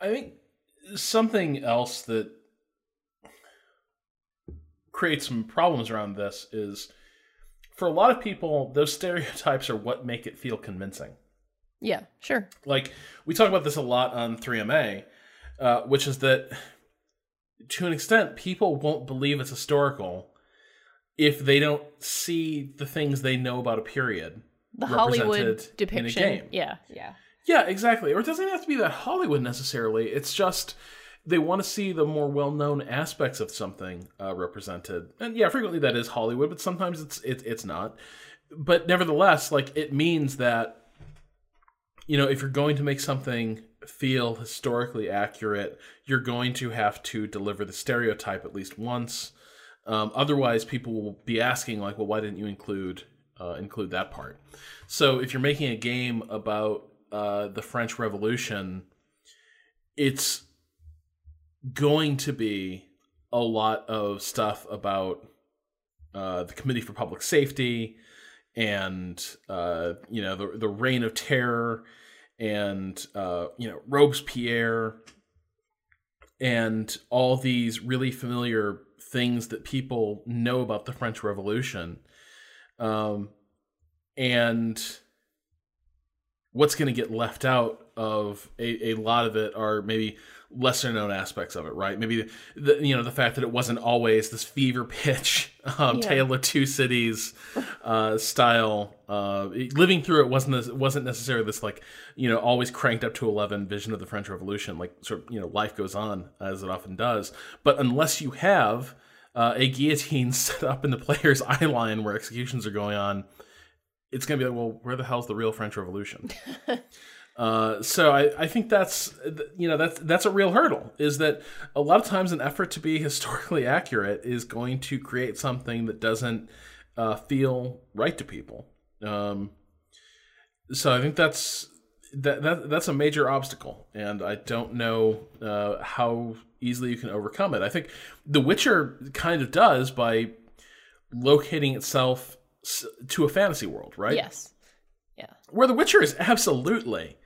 I think something else that creates some problems around this is, for a lot of people, those stereotypes are what make it feel convincing. Yeah, sure. Like, we talk about this a lot on three M A, uh, which is that, to an extent, people won't believe it's historical if they don't see the things they know about a period the Hollywood depiction in a game. Yeah, yeah. Yeah, exactly. Or it doesn't have to be that Hollywood necessarily. It's just they want to see the more well-known aspects of something uh, represented. And yeah, frequently that is Hollywood, but sometimes it's it, it's not. But nevertheless, like, it means that, you know, if you're going to make something feel historically accurate, you're going to have to deliver the stereotype at least once. Um, otherwise, people will be asking, like, well, why didn't you include uh, include that part? So if you're making a game about uh, the French Revolution, it's going to be a lot of stuff about uh, the Committee for Public Safety and, uh, you know, the, the Reign of Terror and, uh, you know, Robespierre and all these really familiar things that people know about the French Revolution. Um, and what's going to get left out of a, a lot of it are maybe lesser known aspects of it, right? Maybe the, the you know, the fact that it wasn't always this fever pitch um, yeah. Tale of Two Cities uh, style. Uh, living through it wasn't this, wasn't necessarily this, like, you know, always cranked up to eleven vision of the French Revolution. Like, sort of, you know, life goes on as it often does. But unless you have uh, a guillotine set up in the player's eye line where executions are going on, it's going to be like, well, where the hell's the real French Revolution? Uh, so I, I think that's, you know, that's, that's a real hurdle, is that a lot of times an effort to be historically accurate is going to create something that doesn't uh, feel right to people. Um, so I think that's, that, that that's a major obstacle, and I don't know uh, how easily you can overcome it. I think The Witcher kind of does by locating itself to a fantasy world, right? Yes. Yeah. Where The Witcher is absolutely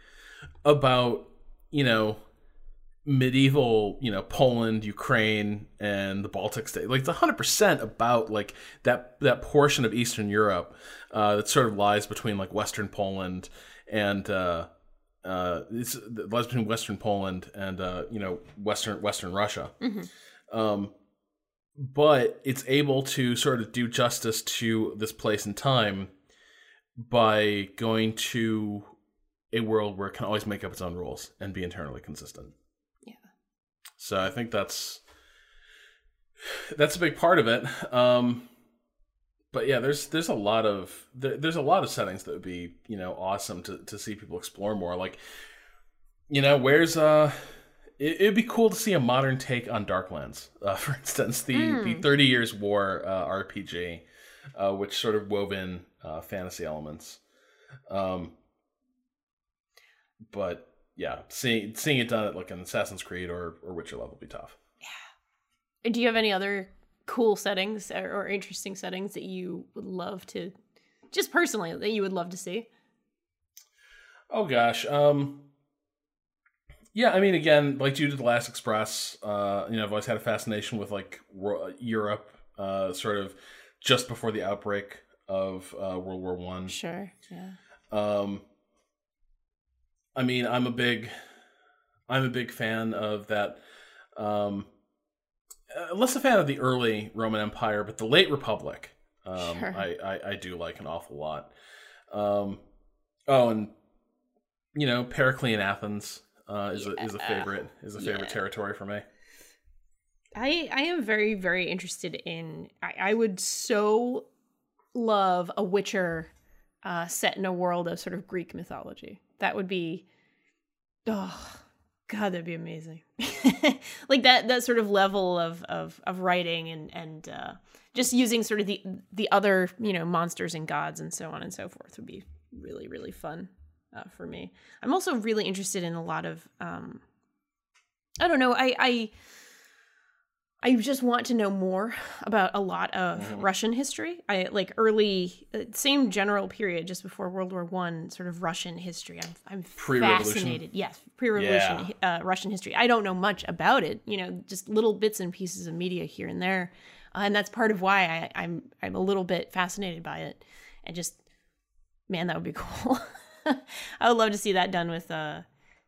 about, you know, medieval, you know, Poland, Ukraine, and the Baltic state. Like, it's one hundred percent about, like, that that portion of Eastern Europe uh, that sort of lies between, like, Western Poland and uh, uh, it's, it lies between Western Poland and uh, you know, Western Western Russia. Mm-hmm. Um, but it's able to sort of do justice to this place and time by going to a world where it can always make up its own rules and be internally consistent. So I think that's that's a big part of it. Um, but yeah, there's there's a lot of there, there's a lot of settings that would be, you know, awesome to, to see people explore more. Like, you know, where's uh, it, it'd be cool to see a modern take on Darklands, uh, for instance, the mm. the Thirty Years' War uh, R P G, uh, which sort of wove in uh, fantasy elements. Um, but. Yeah, seeing seeing it done at, like, an Assassin's Creed or, or Witcher level would be tough. Yeah. Do you have any other cool settings or, or interesting settings that you would love to, just personally, that you would love to see? Oh, gosh. Um, yeah, I mean, again, like, due to The Last Express, uh, you know, I've always had a fascination with, like, Europe, uh, sort of just before the outbreak of uh, World War One. Sure, yeah. Um. I mean, I'm a big, I'm a big fan of that. Um, less a fan of the early Roman Empire, but the late Republic, um, sure. I, I, I do like an awful lot. Um, oh, and you know, Periclean Athens uh, is yeah. a, is a favorite is a favorite yeah. territory for me. I, I am very, very interested in... I, I would so love a Witcher uh, set in a world of sort of Greek mythology. That would be... Oh, God, that'd be amazing. Like that that sort of level of of, of writing and, and uh, just using sort of the, the other, you know, monsters and gods and so on and so forth would be really, really fun uh, for me. I'm also really interested in a lot of... Um, I don't know, I... I I just want to know more about a lot of mm-hmm. Russian history. I like early, same general period, just before World War One, sort of Russian history. I'm, I'm fascinated. Yes, pre-revolution yeah. uh, Russian history. I don't know much about it, you know, just little bits and pieces of media here and there, uh, and that's part of why I, I'm I'm a little bit fascinated by it. And just, man, that would be cool. I would love to see that done with uh,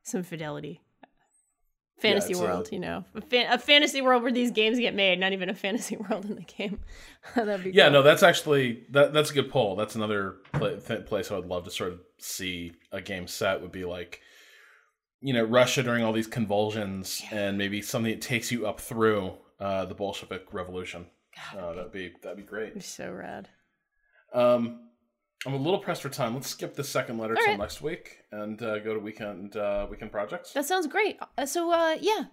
some fidelity. Fantasy yeah, world, a, you know, a, fan, a fantasy world where these games get made, not even a fantasy world in the game. That'd be yeah, cool. No, that's actually, that, that's a good poll. That's another pl- th- place I would love to sort of see a game set would be like, you know, Russia during all these convulsions yeah. and maybe something that takes you up through uh, the Bolshevik Revolution. God, uh, that'd be, that'd be great. Be so rad. Um, I'm a little pressed for time. Let's skip the second letter until right. next week and uh, go to weekend uh, weekend projects. That sounds great. Uh, so uh, yeah,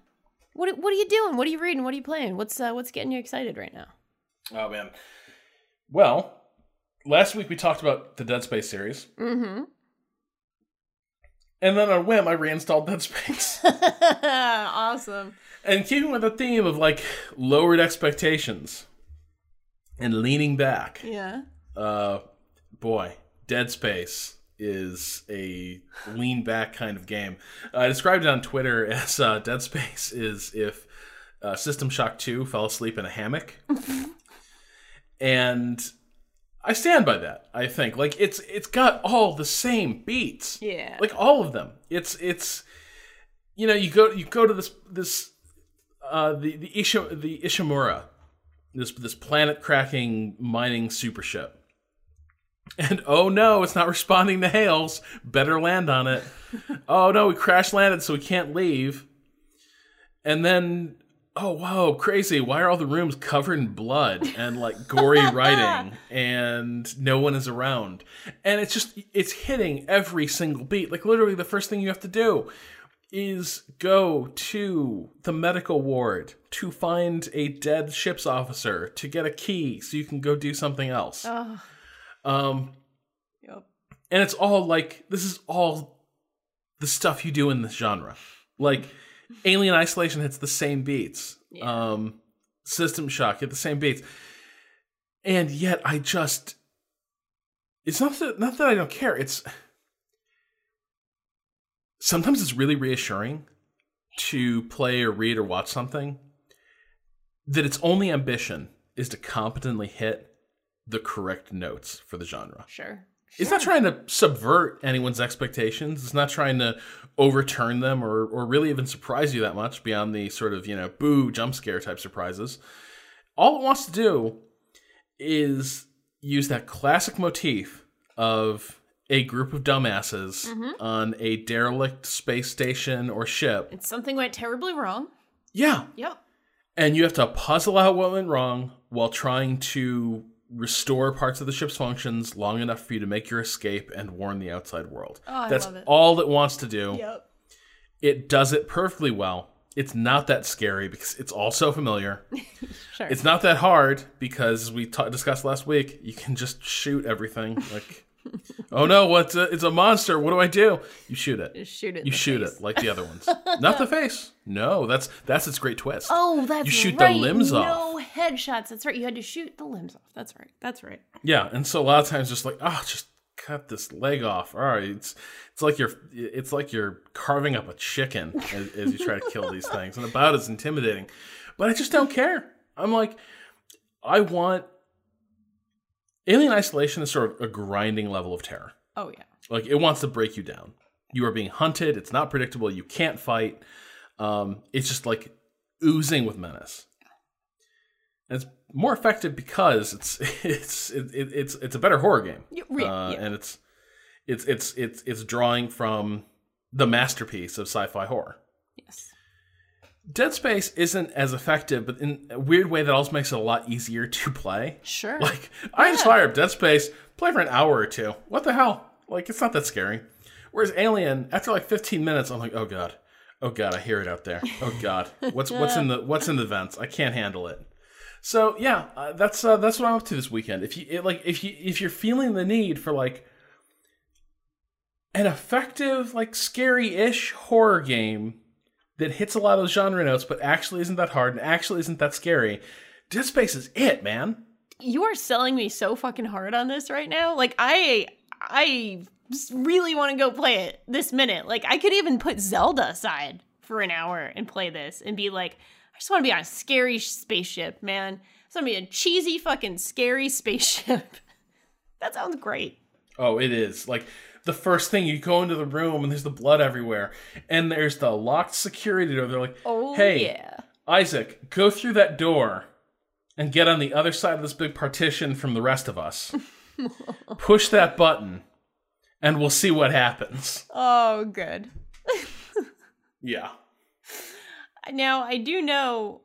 what what are you doing? What are you reading? What are you playing? What's uh, what's getting you excited right now? Oh man, well, last week we talked about the Dead Space series, mm-hmm. and then on a whim I reinstalled Dead Space. Awesome. And keeping with the theme of like lowered expectations and leaning back. Yeah. Uh. Boy, Dead Space is a lean back kind of game. Uh, I described it on Twitter as uh, Dead Space is if uh, System Shock two fell asleep in a hammock. And I stand by that, I think. Like, it's it's got all the same beats. Yeah. Like, all of them. It's, it's you know, you go you go to this, this uh, the, the, Ishi- the Ishimura, this this planet-cracking mining super ship. And oh no, it's not responding to hails. Better land on it. Oh no, we crash landed, so we can't leave. And then, oh whoa, crazy! Why are all the rooms covered in blood and like gory writing? And no one is around. And it's just it's hitting every single beat. Like literally, the first thing you have to do is go to the medical ward to find a dead ship's officer to get a key, so you can go do something else. Oh. Um, yep. And it's all like, this is all the stuff you do in this genre. Like, Alien Isolation hits the same beats. Yeah. Um, System Shock hit the same beats. And yet I just, it's not that, not that I don't care. It's, sometimes it's really reassuring to play or read or watch something that its only ambition is to competently hit the correct notes for the genre. Sure. sure. It's not trying to subvert anyone's expectations. It's not trying to overturn them or or really even surprise you that much beyond the sort of, you know, boo, jump scare type surprises. All it wants to do is use that classic motif of a group of dumbasses mm-hmm. on a derelict space station or ship. And something went terribly wrong. Yeah. Yep. And you have to puzzle out what went wrong while trying to restore parts of the ship's functions long enough for you to make your escape and warn the outside world. Oh, I That's love it. all it wants to do. Yep. It does it perfectly well. It's not that scary because it's all so familiar. Sure. It's not that hard because, as we ta- discussed last week, you can just shoot everything. Like, oh no, what's a, it's a monster. What do I do? You shoot it. Just shoot it. You shoot face. it like the other ones. Not the face. No, that's that's its great twist. Oh, that's right. You shoot right. the limbs no off. No headshots. That's right. You had to shoot the limbs off. That's right. That's right. Yeah, and so a lot of times, just like, oh, just cut this leg off. All right, it's it's like you're it's like you're carving up a chicken as, as you try to kill these things, and about as intimidating. But I just don't care. I'm like, I want. Alien Isolation is sort of a grinding level of terror. Oh, yeah. Like, it wants to break you down. You are being hunted. It's not predictable. You can't fight. Um, it's just, like, oozing with menace. And it's more effective because it's it's it, it, it's it's a better horror game. Yeah, uh, yeah. And it's, it's, it's, it's, it's drawing from the masterpiece of sci-fi horror. Yes. Dead Space isn't as effective, but in a weird way that also makes it a lot easier to play. Sure. Like, yeah. I just fire up Dead Space, play for an hour or two. What the hell? Like, it's not that scary. Whereas Alien, after like fifteen minutes, I'm like, oh god. Oh god, I hear it out there. Oh god. What's what's in the what's in the vents? I can't handle it. So, yeah, uh, that's uh, that's what I'm up to this weekend. If you it, like if you if you're feeling the need for like an effective, like scary-ish horror game that hits a lot of genre notes, but actually isn't that hard and actually isn't that scary. Dead Space is it, man. You are selling me so fucking hard on this right now. Like, I, I really want to go play it this minute. Like, I could even put Zelda aside for an hour and play this and be like, I just want to be on a scary spaceship, man. I just want to be a cheesy fucking scary spaceship. That sounds great. Oh, it is. Like, the first thing, you go into the room and there's the blood everywhere. And there's the locked security door. They're like, oh, hey, yeah. Isaac, go through that door and get on the other side of this big partition from the rest of us. Push that button and we'll see what happens. Oh, good. Yeah. Now, I do know,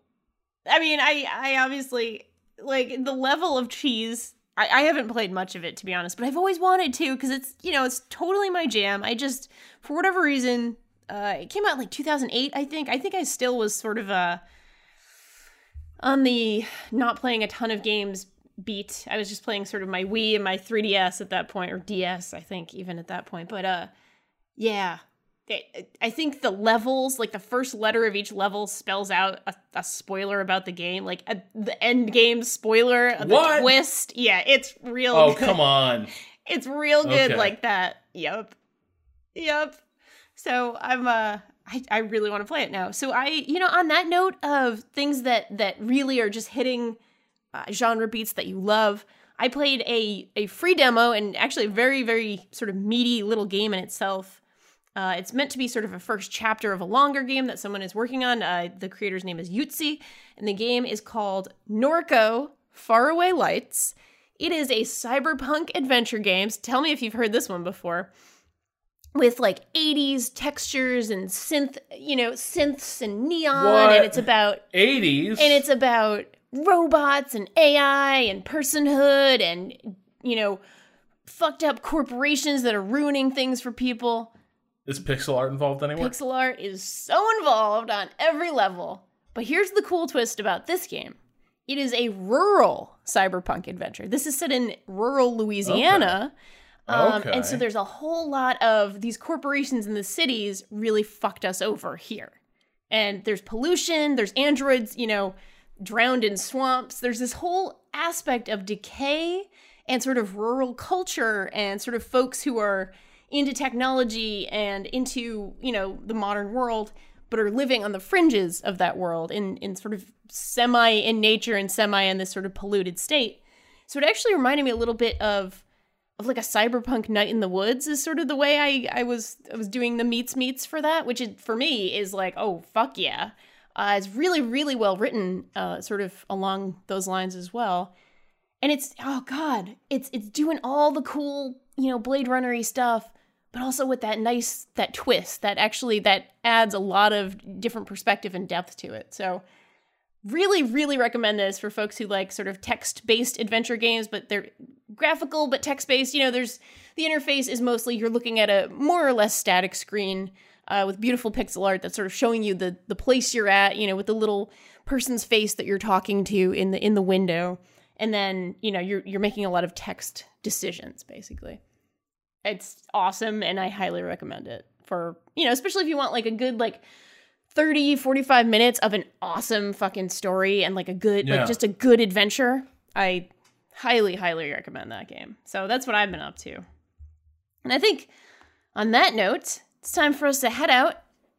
I mean, I, I obviously, like, the level of cheese... I haven't played much of it, to be honest, but I've always wanted to because it's, you know, it's totally my jam. I just, for whatever reason, uh, it came out in like two thousand eight, I think. I think I still was sort of uh, on the not playing a ton of games beat. I was just playing sort of my Wii and my three D S at that point, or D S, I think, even at that point. But uh, yeah, I think the levels, like the first letter of each level spells out a, a spoiler about the game, like a, the end game spoiler, the what? Twist. Yeah, it's real oh, good. Oh, come on. It's real good okay. like that. Yep. Yep. So I'm, uh, I, I really want to play it now. So I, you know, on that note of things that, that really are just hitting uh, genre beats that you love, I played a, a free demo and actually a very, very sort of meaty little game in itself. Uh, it's meant to be sort of a first chapter of a longer game that someone is working on. Uh, the creator's name is Yutsi, and the game is called Norco Faraway Lights. It is a cyberpunk adventure game. So tell me if you've heard this one before. With like eighties textures and synth, you know, synths and neon, what? And it's about eighties, and it's about robots and A I and personhood and, you know, fucked up corporations that are ruining things for people. Is pixel art involved anywhere? Pixel art is so involved on every level. But here's the cool twist about this game. It is a rural cyberpunk adventure. This is set in rural Louisiana. Okay. Um, okay. And so there's a whole lot of these corporations in the cities really fucked us over here. And there's pollution. There's androids, you know, drowned in swamps. There's this whole aspect of decay and sort of rural culture and sort of folks who are into technology and into, you know, the modern world, but are living on the fringes of that world in, in sort of semi in nature and semi in this sort of polluted state. So it actually reminded me a little bit of of like a cyberpunk night in the woods is sort of the way I, I was I was doing the meets meets for that, which is, for me is like, oh, fuck yeah. Uh, it's really, really well written, uh, sort of along those lines as well. And it's, oh God, it's it's doing all the cool, you know, Blade Runner-y stuff, but also with that nice, that twist that actually, that adds a lot of different perspective and depth to it. So really, really recommend this for folks who like sort of text-based adventure games, but they're graphical, but text-based. You know, there's, the interface is mostly you're looking at a more or less static screen uh, with beautiful pixel art that's sort of showing you the the place you're at, you know, with the little person's face that you're talking to in the in the window. And then, you know, you're you're making a lot of text decisions, basically. It's awesome, and I highly recommend it for, you know, especially if you want, like, a good, like, thirty, forty-five minutes of an awesome fucking story and, like, a good, yeah. like, just a good adventure. I highly, highly recommend that game. So that's what I've been up to. And I think on that note, it's time for us to head out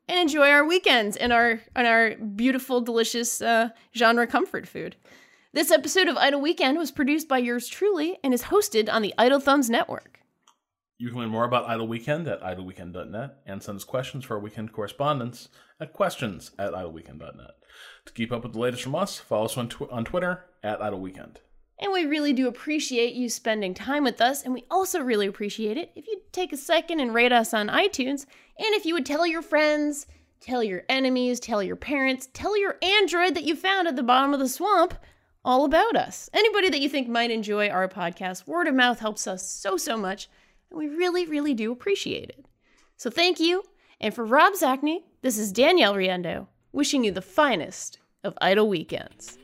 and enjoy our weekends and our, and our beautiful, delicious uh, genre comfort food. This episode of Idle Weekend was produced by yours truly and is hosted on the Idle Thumbs Network. You can learn more about Idle Weekend at idle weekend dot net and send us questions for our weekend correspondence at questions at idle weekend dot net. To keep up with the latest from us, follow us on, tw- on Twitter at Idle Weekend. And we really do appreciate you spending time with us, and we also really appreciate it if you'd take a second and rate us on iTunes, and if you would tell your friends, Tell your enemies, tell your parents, tell your android that you found at the bottom of the swamp all about us. Anybody that you think might enjoy our podcast, word of mouth helps us so, so much, and we really, really do appreciate it. So thank you, and for Rob Zachney, this is Danielle Riendo, wishing you the finest of idle weekends.